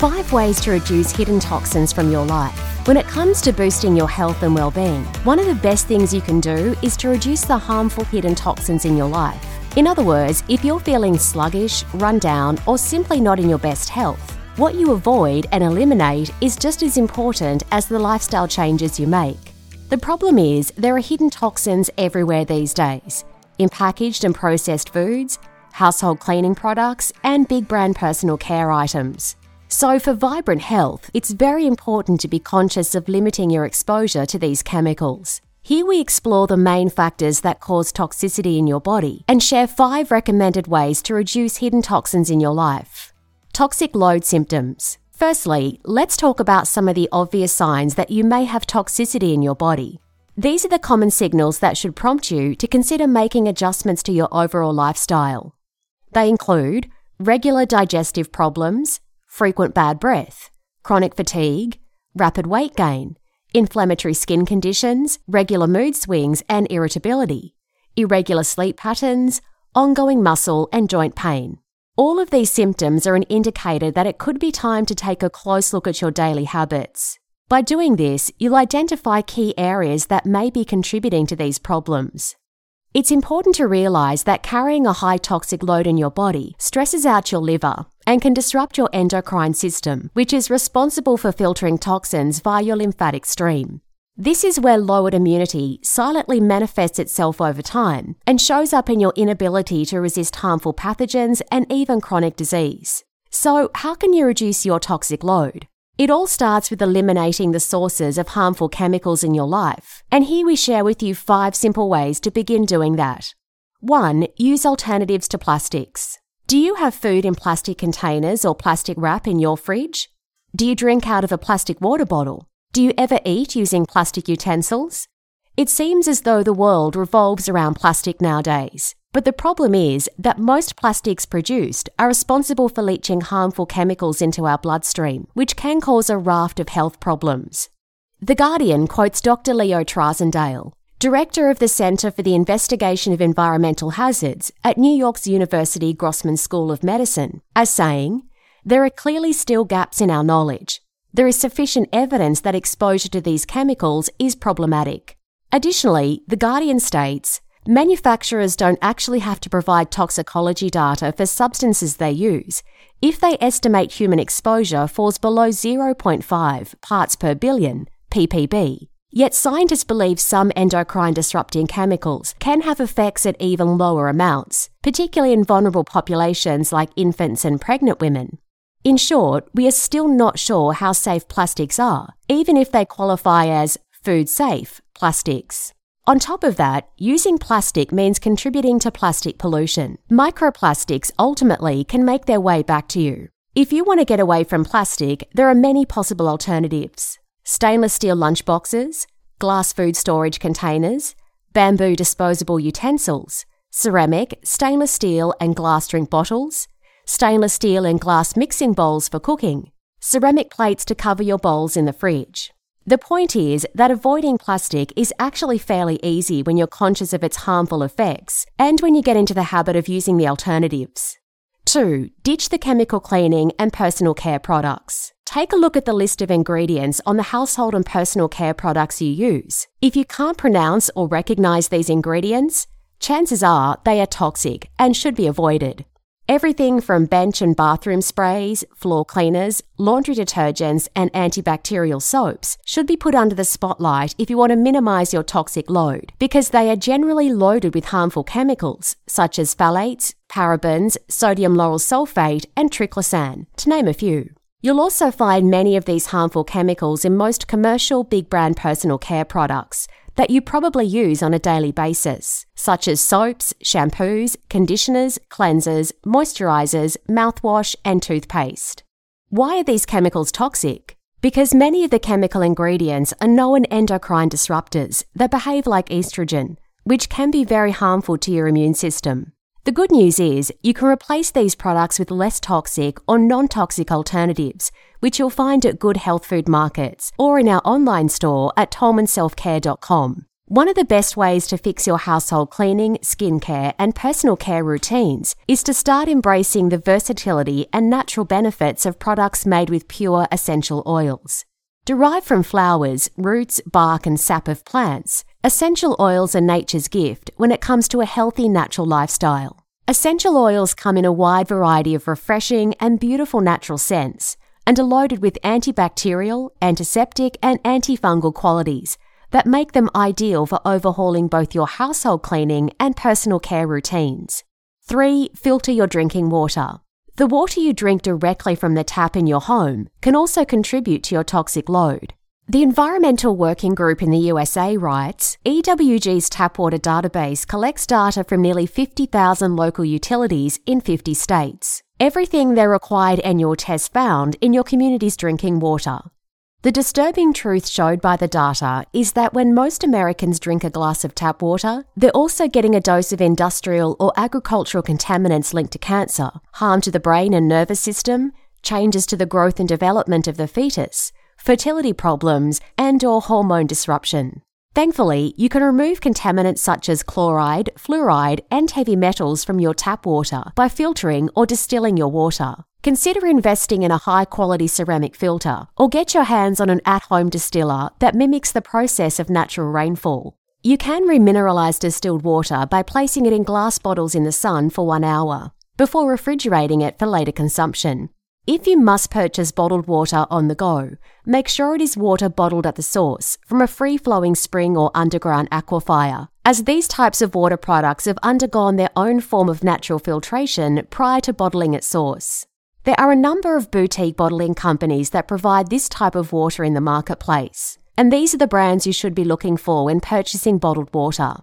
Five ways to reduce hidden toxins from your life. When it comes to boosting your health and well-being, one of the best things you can do is to reduce the harmful hidden toxins in your life. In other words, if you're feeling sluggish, run down, or simply not in your best health, what you avoid and eliminate is just as important as the lifestyle changes you make. The problem is there are hidden toxins everywhere these days, in packaged and processed foods, household cleaning products, and big brand personal care items. So for vibrant health, it's very important to be conscious of limiting your exposure to these chemicals. Here we explore the main factors that cause toxicity in your body and share 5 recommended ways to reduce hidden toxins in your life. Toxic load symptoms. Firstly, let's talk about some of the obvious signs that you may have toxicity in your body. These are the common signals that should prompt you to consider making adjustments to your overall lifestyle. They include regular digestive problems, frequent bad breath, chronic fatigue, rapid weight gain, inflammatory skin conditions, regular mood swings and irritability, irregular sleep patterns, ongoing muscle and joint pain. All of these symptoms are an indicator that it could be time to take a close look at your daily habits. By doing this, you'll identify key areas that may be contributing to these problems. It's important to realise that carrying a high toxic load in your body stresses out your liver and can disrupt your endocrine system, which is responsible for filtering toxins via your lymphatic stream. This is where lowered immunity silently manifests itself over time and shows up in your inability to resist harmful pathogens and even chronic disease. So, how can you reduce your toxic load? It all starts with eliminating the sources of harmful chemicals in your life, and here we share with you 5 simple ways to begin doing that. 1. Use alternatives to plastics. Do you have food in plastic containers or plastic wrap in your fridge? Do you drink out of a plastic water bottle? Do you ever eat using plastic utensils? It seems as though the world revolves around plastic nowadays, but the problem is that most plastics produced are responsible for leaching harmful chemicals into our bloodstream, which can cause a raft of health problems. The Guardian quotes Dr. Leo Trasendale, director of the Centre for the Investigation of Environmental Hazards at New York's University Grossman School of Medicine, as saying, "There are clearly still gaps in our knowledge. There is sufficient evidence that exposure to these chemicals is problematic." Additionally, The Guardian states, "Manufacturers don't actually have to provide toxicology data for substances they use if they estimate human exposure falls below 0.5 parts per billion, ppb. Yet scientists believe some endocrine-disrupting chemicals can have effects at even lower amounts, particularly in vulnerable populations like infants and pregnant women. In short, we are still not sure how safe plastics are, even if they qualify as food-safe plastics." On top of that, using plastic means contributing to plastic pollution. Microplastics ultimately can make their way back to you. If you want to get away from plastic, there are many possible alternatives. Stainless steel lunchboxes, glass food storage containers, bamboo disposable utensils, ceramic, stainless steel and glass drink bottles, stainless steel and glass mixing bowls for cooking, ceramic plates to cover your bowls in the fridge. The point is that avoiding plastic is actually fairly easy when you're conscious of its harmful effects and when you get into the habit of using the alternatives. 2. Ditch the chemical cleaning and personal care products. Take a look at the list of ingredients on the household and personal care products you use. If you can't pronounce or recognize these ingredients, chances are they are toxic and should be avoided. Everything from bench and bathroom sprays, floor cleaners, laundry detergents, and antibacterial soaps should be put under the spotlight if you want to minimize your toxic load, because they are generally loaded with harmful chemicals such as phthalates, parabens, sodium lauryl sulfate, and triclosan, to name a few. You'll also find many of these harmful chemicals in most commercial big brand personal care products that you probably use on a daily basis, such as soaps, shampoos, conditioners, cleansers, moisturizers, mouthwash, and toothpaste. Why are these chemicals toxic? Because many of the chemical ingredients are known endocrine disruptors that behave like estrogen, which can be very harmful to your immune system. The good news is you can replace these products with less toxic or non-toxic alternatives, which you'll find at Good Health Food Markets or in our online store at TolmanSelfCare.com. One of the best ways to fix your household cleaning, skincare, and personal care routines is to start embracing the versatility and natural benefits of products made with pure essential oils. Derived from flowers, roots, bark, and sap of plants, essential oils are nature's gift when it comes to a healthy, natural lifestyle. Essential oils come in a wide variety of refreshing and beautiful natural scents and are loaded with antibacterial, antiseptic, and antifungal qualities that make them ideal for overhauling both your household cleaning and personal care routines. 3. Filter your drinking water. The water you drink directly from the tap in your home can also contribute to your toxic load. The Environmental Working Group in the USA writes, EWG's Tapwater database collects data from nearly 50,000 local utilities in 50 states. Everything their required annual test found in your community's drinking water. The disturbing truth showed by the data is that when most Americans drink a glass of tap water, they're also getting a dose of industrial or agricultural contaminants linked to cancer, harm to the brain and nervous system, changes to the growth and development of the fetus, fertility problems, and/or hormone disruption. Thankfully, you can remove contaminants such as chloride, fluoride, and heavy metals from your tap water by filtering or distilling your water. Consider investing in a high-quality ceramic filter or get your hands on an at-home distiller that mimics the process of natural rainfall. You can remineralize distilled water by placing it in glass bottles in the sun for 1 hour before refrigerating it for later consumption. If you must purchase bottled water on the go, make sure it is water bottled at the source from a free-flowing spring or underground aquifer, as these types of water products have undergone their own form of natural filtration prior to bottling at source. There are a number of boutique bottling companies that provide this type of water in the marketplace, and these are the brands you should be looking for when purchasing bottled water.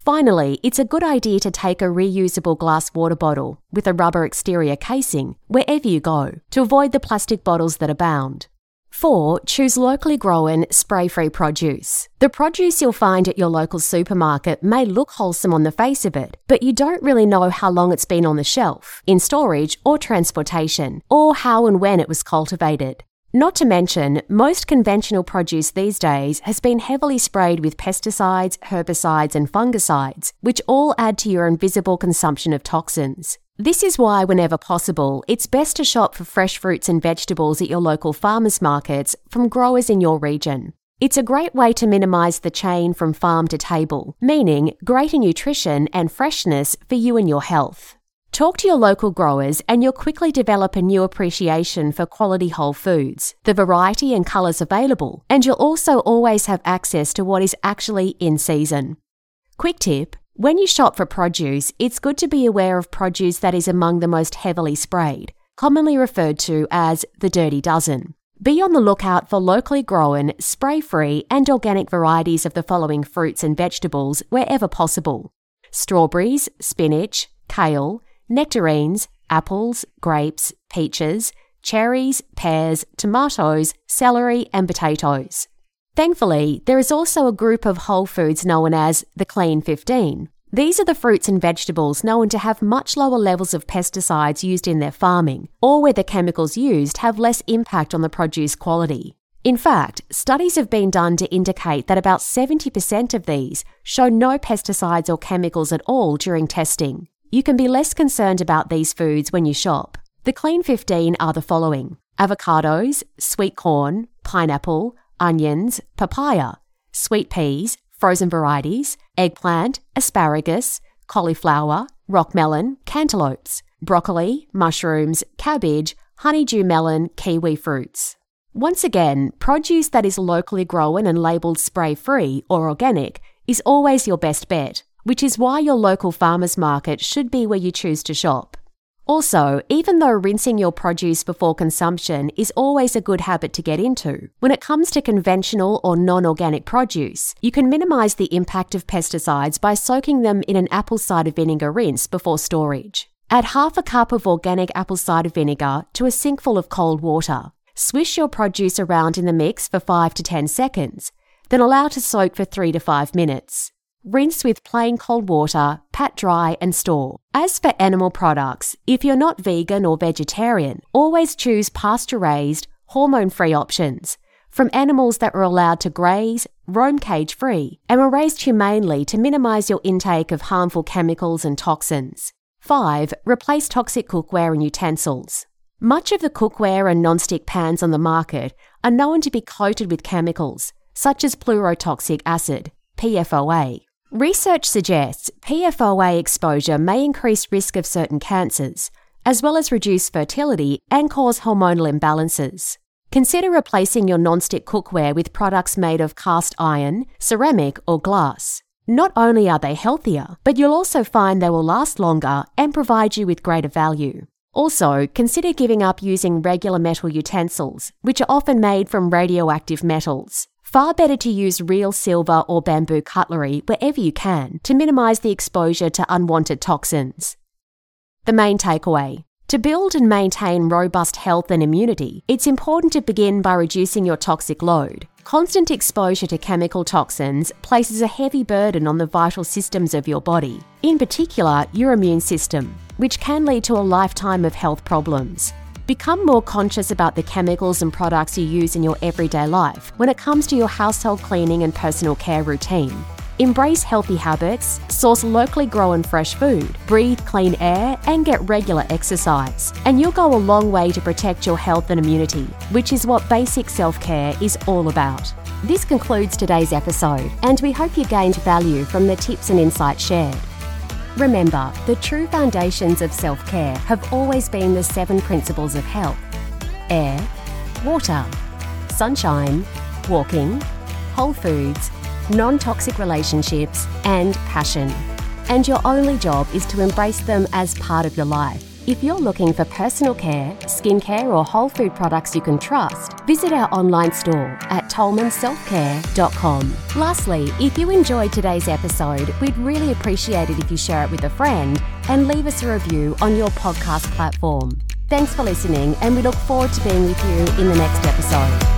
Finally, it's a good idea to take a reusable glass water bottle with a rubber exterior casing wherever you go to avoid the plastic bottles that abound. 4. Choose locally grown, spray-free produce. The produce you'll find at your local supermarket may look wholesome on the face of it, but you don't really know how long it's been on the shelf, in storage or transportation, or how and when it was cultivated. Not to mention, most conventional produce these days has been heavily sprayed with pesticides, herbicides, and fungicides, which all add to your invisible consumption of toxins. This is why, whenever possible, it's best to shop for fresh fruits and vegetables at your local farmers' markets from growers in your region. It's a great way to minimise the chain from farm to table, meaning greater nutrition and freshness for you and your health. Talk to your local growers and you'll quickly develop a new appreciation for quality whole foods, the variety and colours available, and you'll also always have access to what is actually in season. Quick tip, when you shop for produce, it's good to be aware of produce that is among the most heavily sprayed, commonly referred to as the dirty dozen. Be on the lookout for locally grown, spray-free and organic varieties of the following fruits and vegetables wherever possible. Strawberries, spinach, kale, nectarines, apples, grapes, peaches, cherries, pears, tomatoes, celery, and potatoes. Thankfully, there is also a group of whole foods known as the Clean 15. These are the fruits and vegetables known to have much lower levels of pesticides used in their farming, or where the chemicals used have less impact on the produce quality. In fact, studies have been done to indicate that about 70% of these show no pesticides or chemicals at all during testing. You can be less concerned about these foods when you shop. The Clean 15 are the following: avocados, sweet corn, pineapple, onions, papaya, sweet peas, frozen varieties, eggplant, asparagus, cauliflower, rockmelon, cantaloupes, broccoli, mushrooms, cabbage, honeydew melon, kiwi fruits. Once again, produce that is locally grown and labelled spray-free or organic is always your best bet, which is why your local farmers market should be where you choose to shop. Also, even though rinsing your produce before consumption is always a good habit to get into, when it comes to conventional or non-organic produce, you can minimise the impact of pesticides by soaking them in an apple cider vinegar rinse before storage. Add half a cup of organic apple cider vinegar to a sinkful of cold water. Swish your produce around in the mix for 5 to 10 seconds, then allow to soak for 3 to 5 minutes. Rinse with plain cold water, pat dry and store. As for animal products, if you're not vegan or vegetarian, always choose pasture-raised, hormone-free options from animals that were allowed to graze, roam cage-free, and were raised humanely to minimise your intake of harmful chemicals and toxins. 5. Replace toxic cookware and utensils. Much of the cookware and non-stick pans on the market are known to be coated with chemicals, such as perfluorooctanoic acid, PFOA. Research suggests PFOA exposure may increase risk of certain cancers, as well as reduce fertility and cause hormonal imbalances. Consider replacing your non-stick cookware with products made of cast iron, ceramic or glass. Not only are they healthier, but you'll also find they will last longer and provide you with greater value. Also, consider giving up using regular metal utensils, which are often made from radioactive metals. Far better to use real silver or bamboo cutlery wherever you can to minimise the exposure to unwanted toxins. The main takeaway. To build and maintain robust health and immunity, it's important to begin by reducing your toxic load. Constant exposure to chemical toxins places a heavy burden on the vital systems of your body, in particular your immune system, which can lead to a lifetime of health problems. Become more conscious about the chemicals and products you use in your everyday life when it comes to your household cleaning and personal care routine. Embrace healthy habits, source locally grown fresh food, breathe clean air, and get regular exercise. And you'll go a long way to protect your health and immunity, which is what basic self-care is all about. This concludes today's episode, and we hope you gained value from the tips and insights shared. Remember, the true foundations of self-care have always been the 7 principles of health: air, water, sunshine, walking, whole foods, non-toxic relationships, and passion. And your only job is to embrace them as part of your life. If you're looking for personal care, skincare, or whole food products you can trust, visit our online store at TolmanSelfCare.com. Lastly, if you enjoyed today's episode, we'd really appreciate it if you share it with a friend and leave us a review on your podcast platform. Thanks for listening, and we look forward to being with you in the next episode.